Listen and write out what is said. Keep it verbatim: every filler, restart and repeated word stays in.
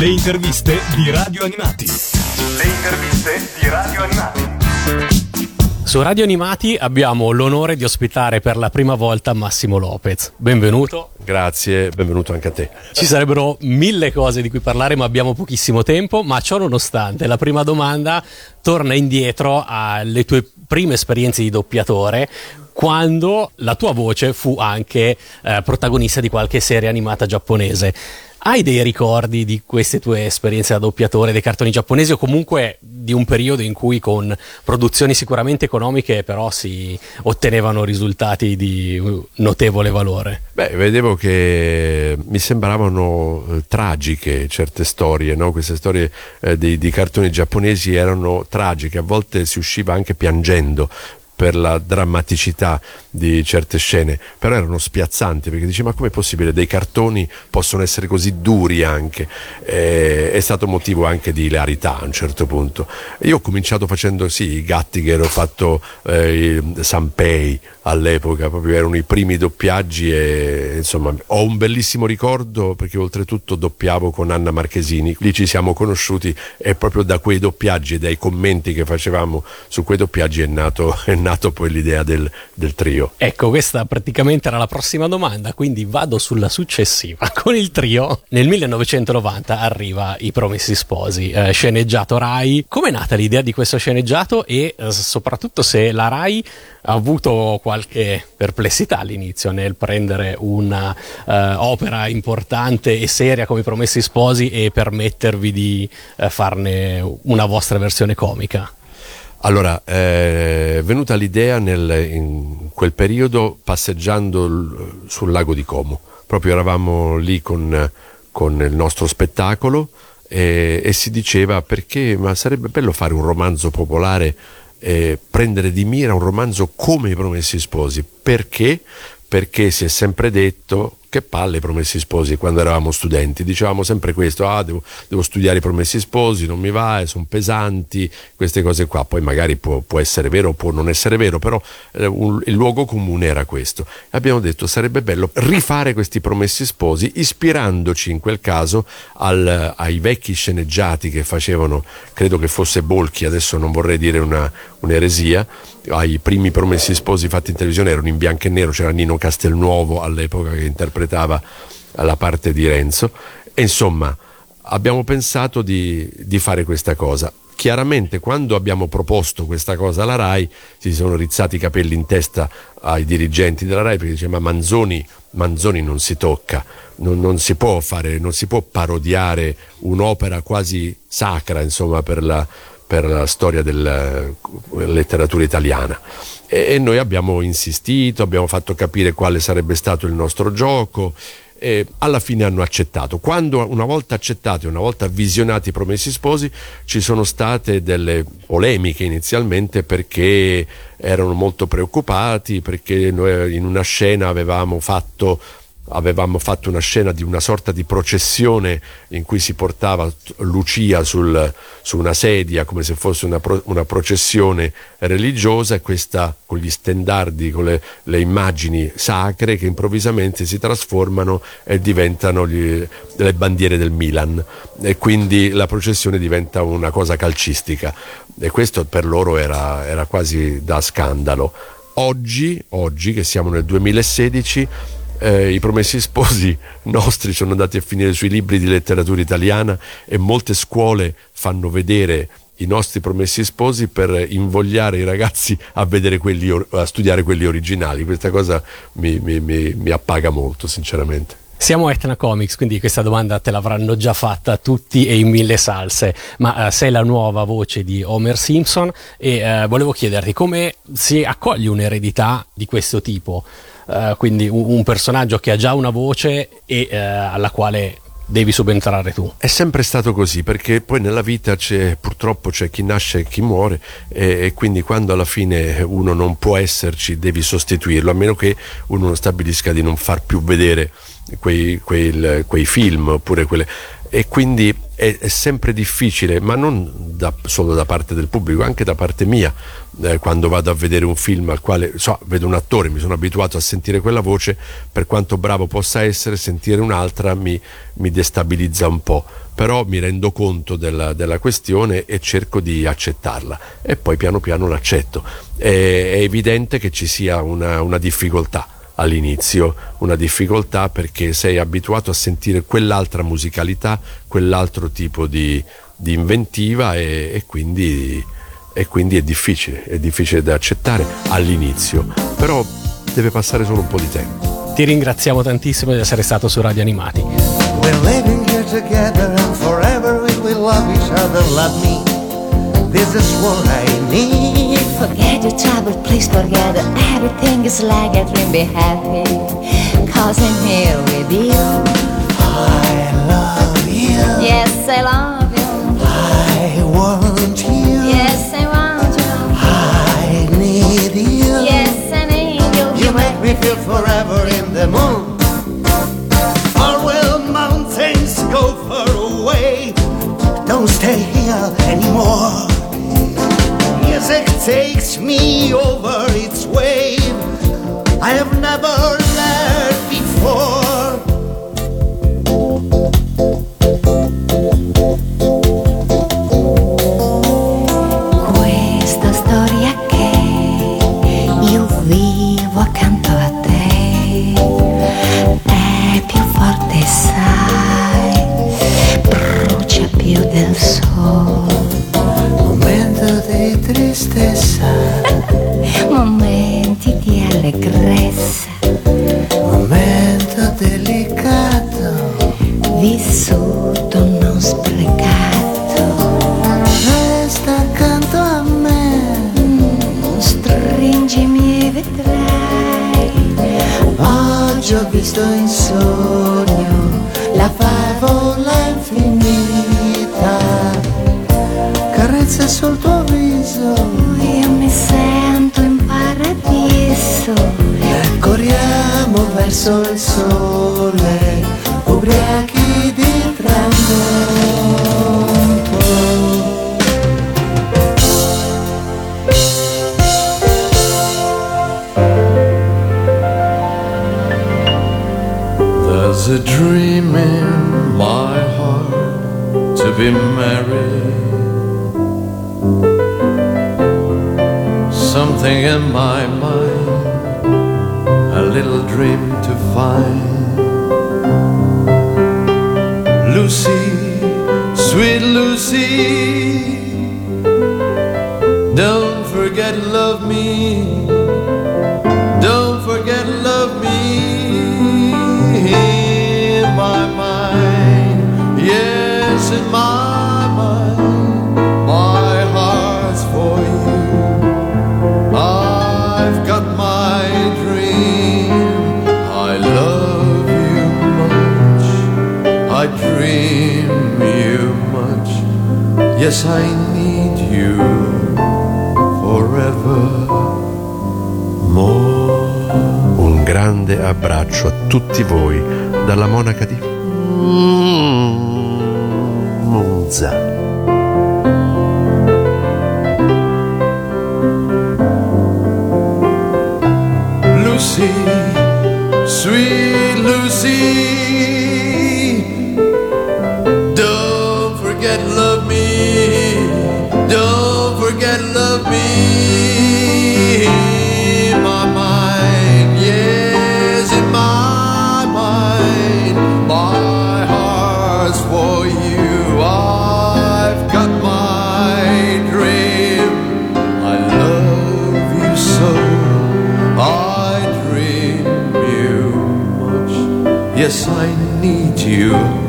Le interviste di Radio Animati. Le interviste di Radio Animati. Su Radio Animati abbiamo l'onore di ospitare per la prima volta Massimo Lopez. Benvenuto. Grazie, benvenuto anche a te. Ci sarebbero mille cose di cui parlare, ma abbiamo pochissimo tempo. Ma ciò nonostante, la prima domanda torna indietro alle tue prime esperienze di doppiatore, quando la tua voce fu anche eh, protagonista di qualche serie animata giapponese. Hai dei ricordi di queste tue esperienze da doppiatore dei cartoni giapponesi, o comunque di un periodo in cui con produzioni sicuramente economiche però si ottenevano risultati di notevole valore? Beh, vedevo che mi sembravano eh, tragiche certe storie, no? Queste storie eh, di, di cartoni giapponesi erano tragiche, a volte si usciva anche piangendo per la drammaticità di certe scene, però erano spiazzanti, perché dici: ma com'è possibile, dei cartoni possono essere così duri anche? Eh, è stato motivo anche di ilarità a un certo punto. Io ho cominciato facendo sì i Gattiger, ho fatto eh, Sanpei all'epoca, proprio erano i primi doppiaggi, e insomma ho un bellissimo ricordo, perché oltretutto doppiavo con Anna Marchesini, lì ci siamo conosciuti, e proprio da quei doppiaggi e dai commenti che facevamo su quei doppiaggi è nato è nato nato poi l'idea del, del trio. Ecco, questa praticamente era la prossima domanda, quindi vado sulla successiva. Con il trio nel millenovecentonovanta arriva I Promessi Sposi, eh, sceneggiato Rai. Com'è nata l'idea di questo sceneggiato e eh, soprattutto se la Rai ha avuto qualche perplessità all'inizio nel prendere una eh, opera importante e seria come I Promessi Sposi e permettervi di eh, farne una vostra versione comica? Allora, è eh, venuta l'idea nel, in quel periodo passeggiando l- sul lago di Como. Proprio eravamo lì con, con il nostro spettacolo e, e si diceva: perché ma sarebbe bello fare un romanzo popolare, eh, prendere di mira un romanzo come I Promessi Sposi. Perché? Perché si è sempre detto: che palle I Promessi Sposi. Quando eravamo studenti dicevamo sempre questo: ah, devo, devo studiare I Promessi Sposi, non mi va, sono pesanti, queste cose qua. Poi magari può, può essere vero, può non essere vero, però eh, un, il luogo comune era questo. Abbiamo detto: sarebbe bello rifare questi Promessi Sposi, ispirandoci in quel caso al, ai vecchi sceneggiati che facevano, credo che fosse Bolchi, adesso non vorrei dire una, un'eresia, ai primi Promessi Sposi fatti in televisione. Erano in bianco e nero, c'era Nino Castelnuovo all'epoca che interpretava la parte di Renzo, e insomma abbiamo pensato di, di fare questa cosa. Chiaramente quando abbiamo proposto questa cosa alla Rai si sono rizzati i capelli in testa ai dirigenti della Rai, perché diceva: ma Manzoni, Manzoni non si tocca, non, non si può fare, non si può parodiare un'opera quasi sacra, insomma, per la per la storia della letteratura italiana. E, e noi abbiamo insistito, abbiamo fatto capire quale sarebbe stato il nostro gioco, e alla fine hanno accettato. Quando una volta accettati, una volta visionati I Promessi Sposi, ci sono state delle polemiche inizialmente, perché erano molto preoccupati, perché noi in una scena avevamo fatto avevamo fatto una scena di una sorta di processione in cui si portava Lucia sul, su una sedia come se fosse una, pro, una processione religiosa, e questa con gli stendardi, con le, le immagini sacre che improvvisamente si trasformano e diventano gli, le bandiere del Milan, e quindi la processione diventa una cosa calcistica, e questo per loro era, era quasi da scandalo. Oggi, oggi che siamo nel duemilasedici, Eh, I Promessi Sposi nostri sono andati a finire sui libri di letteratura italiana, e molte scuole fanno vedere i nostri Promessi Sposi per invogliare i ragazzi a vedere quelli, a studiare quelli originali. Questa cosa mi, mi, mi, mi appaga molto, sinceramente. Siamo a Etna Comics, quindi questa domanda te l'avranno già fatta tutti e in mille salse, ma uh, sei la nuova voce di Homer Simpson, e uh, volevo chiederti come si accoglie un'eredità di questo tipo, uh, quindi un, un personaggio che ha già una voce e uh, alla quale devi subentrare tu. È sempre stato così, perché poi nella vita c'è, purtroppo c'è chi nasce e chi muore, e, e quindi quando alla fine uno non può esserci devi sostituirlo, a meno che uno non stabilisca di non far più vedere quei, quei, quei film oppure quelle. e quindi è, è sempre difficile, ma non da, solo da parte del pubblico, anche da parte mia, eh, quando vado a vedere un film al quale so, vedo un attore, mi sono abituato a sentire quella voce, per quanto bravo possa essere, sentire un'altra mi, mi destabilizza un po', però mi rendo conto della, della questione e cerco di accettarla, e poi piano piano l'accetto. È, è evidente che ci sia una, una difficoltà all'inizio, una difficoltà perché sei abituato a sentire quell'altra musicalità, quell'altro tipo di, di inventiva e, e, quindi, e quindi è difficile, è difficile da accettare all'inizio, però deve passare solo un po' di tempo. Ti ringraziamo tantissimo di essere stato su Radio Animati. We're living here together and forever we will love each other, love me. This is what I need. Forget your trouble, please forget it. Everything is like a dream, be happy, cause I'm here with you. I love you. Yes, I love you. I want you. Yes, I want you. I need you. Yes, I need you. You make me feel forever in the moon. Or will mountains go far away? Don't stay here anymore. Music takes me over its wave, I have never learned before. Questa storia che io vivo accanto a te è più forte, sai, brucia più del sole. Momento di tristezza, momenti di allegrezza, momento delicato, vissuto non sprecato. Resta accanto a me, stringimi e vedrai. Oggi ho visto in sogno la favola infinita. Carezza sul tuo viso, io mi sento in paradiso. Corriamo verso il sole, ubriachi di tramonto. There's a dream in my heart to be married. Something in my mind, a little dream to find. Lucy, sweet Lucy, don't forget love me, don't forget love me. In my mind, yes, in my mind. Yes, I need you forever more. Un grande abbraccio a tutti voi dalla monaca di Monza. Lucy, sweet Lucy, don't forget love me. Don't forget love me. In my mind, yes, in my mind, my heart's for you. I've got my dream. I love you so. I dream you much. Yes, I need you.